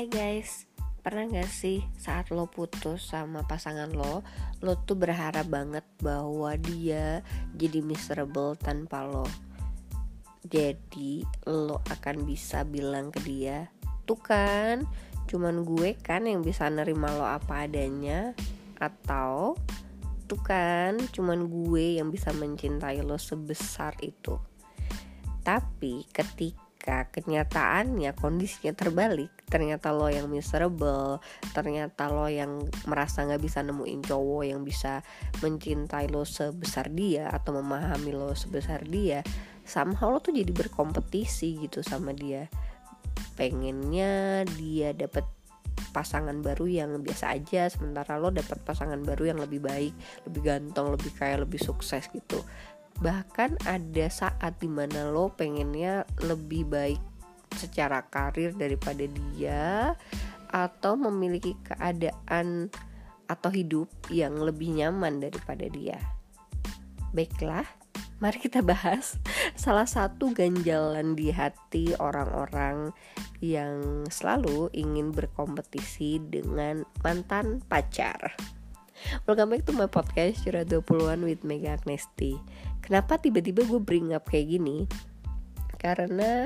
Hai guys, pernah gak sih saat lo putus sama pasangan lo tuh berharap banget bahwa dia jadi miserable tanpa lo? Jadi lo akan bisa bilang ke dia, "Tuh kan, cuman gue kan yang bisa nerima lo apa adanya," atau "Tuh kan, cuman gue yang bisa mencintai lo sebesar itu." Tapi ketika kenyataannya kondisinya terbalik, ternyata lo yang miserable, ternyata lo yang merasa gak bisa nemuin cowok yang bisa mencintai lo sebesar dia atau memahami lo sebesar dia, somehow lo tuh jadi berkompetisi gitu sama dia. Pengennya dia dapet pasangan baru yang biasa aja, sementara lo dapet pasangan baru yang lebih baik, lebih ganteng, lebih kaya, lebih sukses gitu. Bahkan ada saat dimana lo pengennya lebih baik secara karir daripada dia, atau memiliki keadaan atau hidup yang lebih nyaman daripada dia. Baiklah, mari kita bahas salah satu ganjalan di hati orang-orang yang selalu ingin berkompetisi dengan mantan pacar. Welcome back to my podcast Curhat 20-an with Mega Agnesti. Kenapa tiba-tiba gue bring up kayak gini? Karena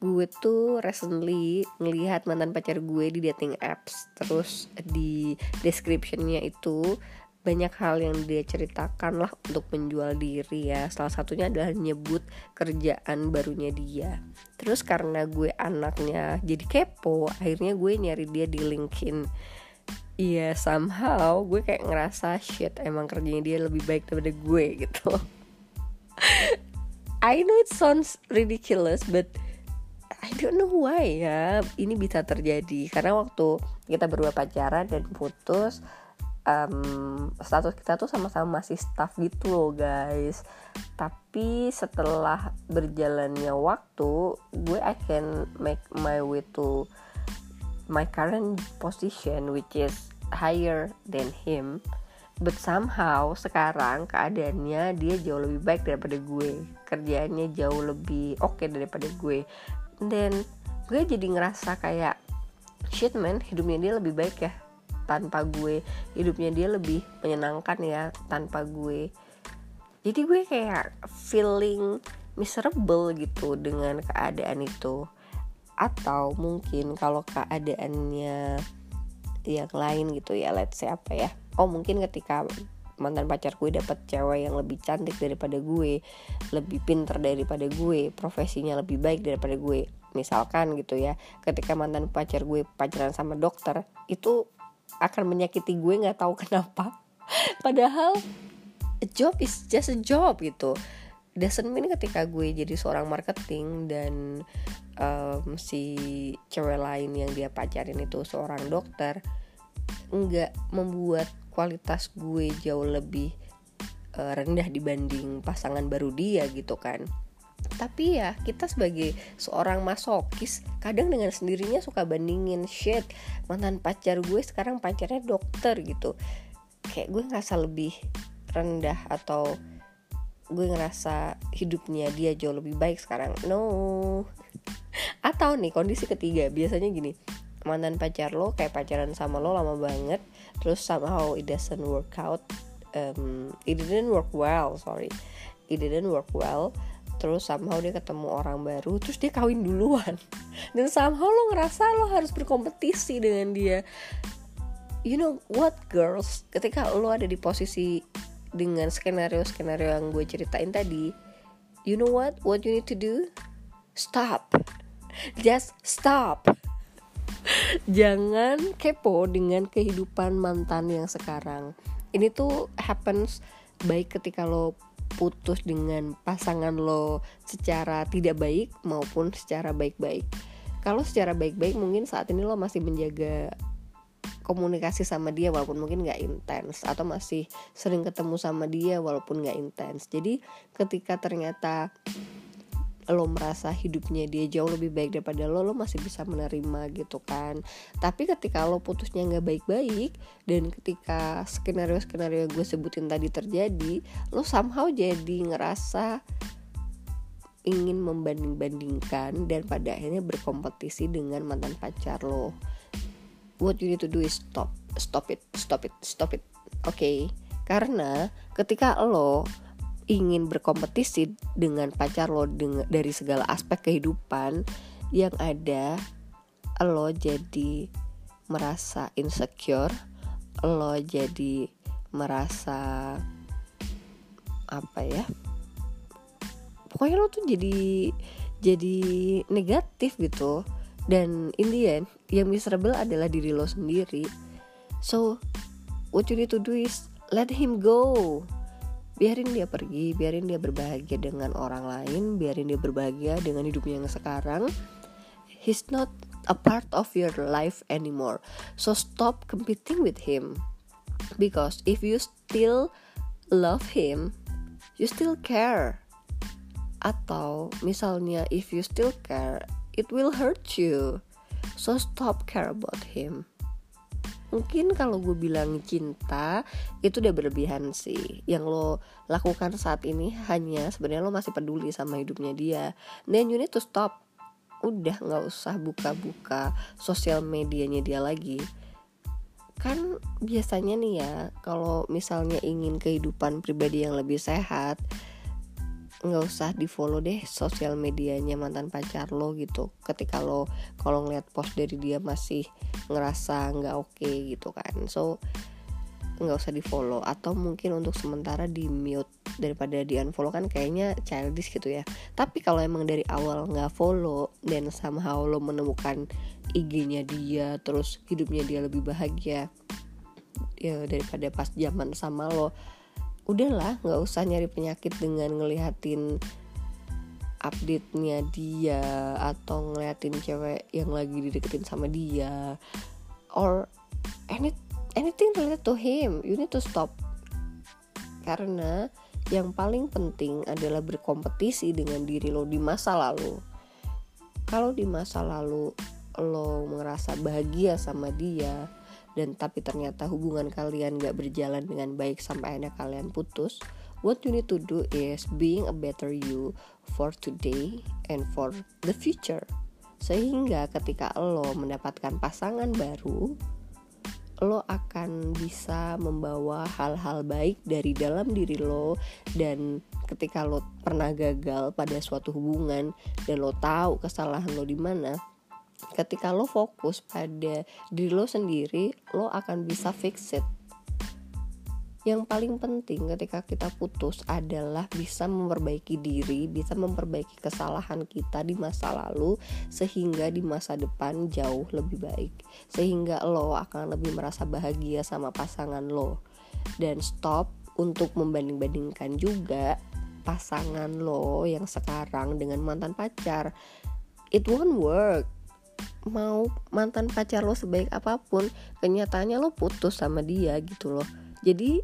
gue tuh recently ngelihat mantan pacar gue di dating apps. Terus di description-nya itu banyak hal yang dia ceritakan lah untuk menjual diri ya. Salah satunya adalah nyebut kerjaan barunya dia. Terus karena gue anaknya jadi kepo, akhirnya gue nyari dia di LinkedIn. Iya, somehow gue kayak ngerasa shit, emang kerjanya dia lebih baik daripada gue gitu. I know it sounds ridiculous, but I don't know why ya ini bisa terjadi. Karena waktu kita berdua pacaran dan putus, status kita tuh sama-sama masih staff gitu loh guys. Tapi setelah berjalannya waktu, gue I can make my way to my current position, which is higher than him. But somehow sekarang keadaannya dia jauh lebih baik daripada gue, kerjaannya jauh lebih oke daripada gue. Dan gue jadi ngerasa kayak shit man, hidupnya dia lebih baik ya tanpa gue, hidupnya dia lebih menyenangkan ya tanpa gue. Jadi gue kayak feeling miserable gitu dengan keadaan itu. Atau mungkin kalau keadaannya yang lain gitu ya, let's say apa ya, mungkin ketika mantan pacar gue dapet cewek yang lebih cantik daripada gue, lebih pinter daripada gue, profesinya lebih baik daripada gue, misalkan gitu ya. Ketika mantan pacar gue pacaran sama dokter, itu akan menyakiti gue nggak tahu kenapa. Padahal a job is just a job gitu. Doesn't mean ketika gue jadi seorang marketing dan si cewek lain yang dia pacarin itu seorang dokter, nggak membuat kualitas gue jauh lebih rendah dibanding pasangan baru dia gitu kan. Tapi ya kita sebagai seorang masokis kadang dengan sendirinya suka bandingin, shit mantan pacar gue sekarang pacarnya dokter gitu, kayak gue ngerasa lebih rendah atau gue ngerasa hidupnya dia jauh lebih baik sekarang. No. Atau nih kondisi ketiga, biasanya gini, mantan pacar lo kayak pacaran sama lo lama banget, terus somehow it didn't work well, terus somehow dia ketemu orang baru, terus dia kawin duluan, dan somehow lo ngerasa lo harus berkompetisi dengan dia. You know what girls, ketika lo ada di posisi dengan skenario yang gue ceritain tadi, you know what you need to do, stop, just stop. Jangan kepo dengan kehidupan mantan yang sekarang. Ini tuh happens baik ketika lo putus dengan pasangan lo secara tidak baik maupun secara baik-baik. Kalau secara baik-baik mungkin saat ini lo masih menjaga komunikasi sama dia walaupun mungkin gak intens, atau masih sering ketemu sama dia walaupun gak intens. Jadi ketika ternyata lo merasa hidupnya dia jauh lebih baik daripada lo masih bisa menerima gitu kan. Tapi ketika lo putusnya gak baik-baik, dan ketika skenario-skenario yang gue sebutin tadi terjadi, lo somehow jadi ngerasa ingin membanding-bandingkan dan pada akhirnya berkompetisi dengan mantan pacar lo. What you need to do is stop it. Okay? Karena ketika lo ingin berkompetisi dengan pacar lo dari segala aspek kehidupan, yang ada lo jadi merasa insecure, lo jadi merasa pokoknya lo tuh jadi negatif gitu. Dan in the end, yang miserable adalah diri lo sendiri. So what you need to do is let him go. Biarin dia pergi, biarin dia berbahagia dengan orang lain, biarin dia berbahagia dengan hidupnya yang sekarang. He's not a part of your life anymore. So stop competing with him, because if you still love him, you still care. Atau misalnya if you still care, it will hurt you. So stop care about him. Mungkin kalau gue bilang cinta itu udah berlebihan sih. Yang lo lakukan saat ini hanya sebenarnya lo masih peduli sama hidupnya dia. Then you need to stop. Udah gak usah buka-buka sosial medianya dia lagi. Kan biasanya nih ya, kalau misalnya ingin kehidupan pribadi yang lebih sehat, nggak usah di follow deh sosial medianya mantan pacar lo gitu. Ketika lo kalau ngeliat post dari dia masih ngerasa nggak oke gitu kan, so nggak usah di follow atau mungkin untuk sementara di mute daripada di unfollow, kan kayaknya childish gitu ya. Tapi kalau emang dari awal nggak follow dan somehow lo menemukan IG-nya dia, terus hidupnya dia lebih bahagia ya daripada pas zaman sama lo, udahlah, nggak usah nyari penyakit dengan ngelihatin update-nya dia atau ngeliatin cewek yang lagi dideketin sama dia or anything related to him. You need to stop, karena yang paling penting adalah berkompetisi dengan diri lo di masa lalu. Kalau di masa lalu lo merasa bahagia sama dia dan tapi ternyata hubungan kalian gak berjalan dengan baik sampai akhirnya kalian putus, what you need to do is being a better you for today and for the future. Sehingga ketika lo mendapatkan pasangan baru, lo akan bisa membawa hal-hal baik dari dalam diri lo. Dan ketika lo pernah gagal pada suatu hubungan dan lo tahu kesalahan lo di mana, ketika lo fokus pada diri lo sendiri, lo akan bisa fix it. Yang paling penting ketika kita putus adalah bisa memperbaiki diri, bisa memperbaiki kesalahan kita di masa lalu, sehingga di masa depan jauh lebih baik. Sehingga lo akan lebih merasa bahagia sama pasangan lo. Dan stop untuk membanding-bandingkan juga pasangan lo yang sekarang dengan mantan pacar. It won't work. Mau mantan pacar lo sebaik apapun, kenyataannya lo putus sama dia gitu loh. Jadi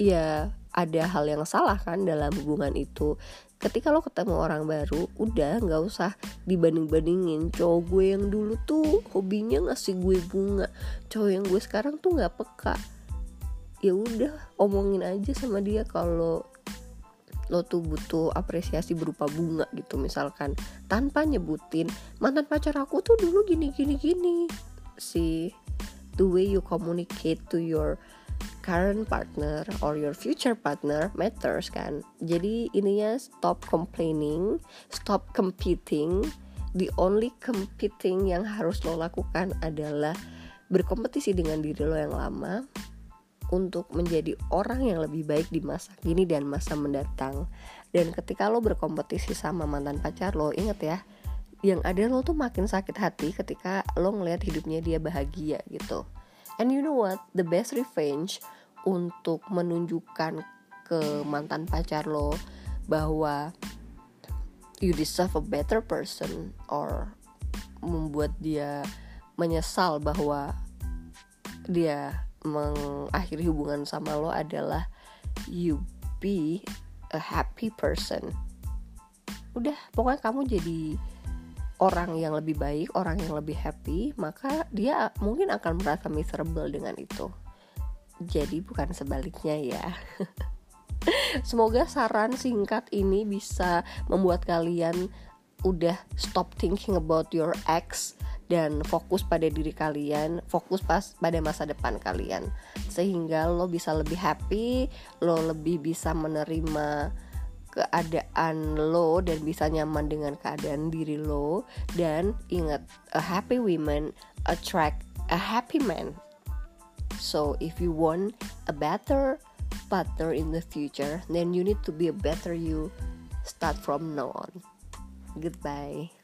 ya ada hal yang salah kan dalam hubungan itu. Ketika lo ketemu orang baru, udah gak usah dibanding-bandingin. Cowok gue yang dulu tuh hobinya ngasih gue bunga, cowok yang gue sekarang tuh gak peka. Ya udah, omongin aja sama dia kalau lo tuh butuh apresiasi berupa bunga gitu misalkan, tanpa nyebutin mantan pacar aku tuh dulu gini. See, the way you communicate to your current partner or your future partner matters kan. Jadi ininya stop complaining, stop competing. The only competing yang harus lo lakukan adalah berkompetisi dengan diri lo yang lama untuk menjadi orang yang lebih baik di masa kini dan masa mendatang. Dan ketika lo berkompetisi sama mantan pacar lo, inget ya, yang ada lo tuh makin sakit hati ketika lo ngelihat hidupnya dia bahagia gitu. And you know what? The best revenge untuk menunjukkan ke mantan pacar lo bahwa you deserve a better person, or membuat dia menyesal bahwa dia mengakhiri hubungan sama lo adalah you be a happy person. Udah, pokoknya kamu jadi orang yang lebih baik, orang yang lebih happy, maka dia mungkin akan merasa miserable dengan itu. Jadi bukan sebaliknya ya. Semoga saran singkat ini bisa membuat kalian udah stop thinking about your ex dan fokus pada diri kalian, fokus pada masa depan kalian, sehingga lo bisa lebih happy, lo lebih bisa menerima keadaan lo dan bisa nyaman dengan keadaan diri lo. Dan ingat, a happy woman attract a happy man. So if you want a better partner in the future, then you need to be a better you. Start from now on. Goodbye.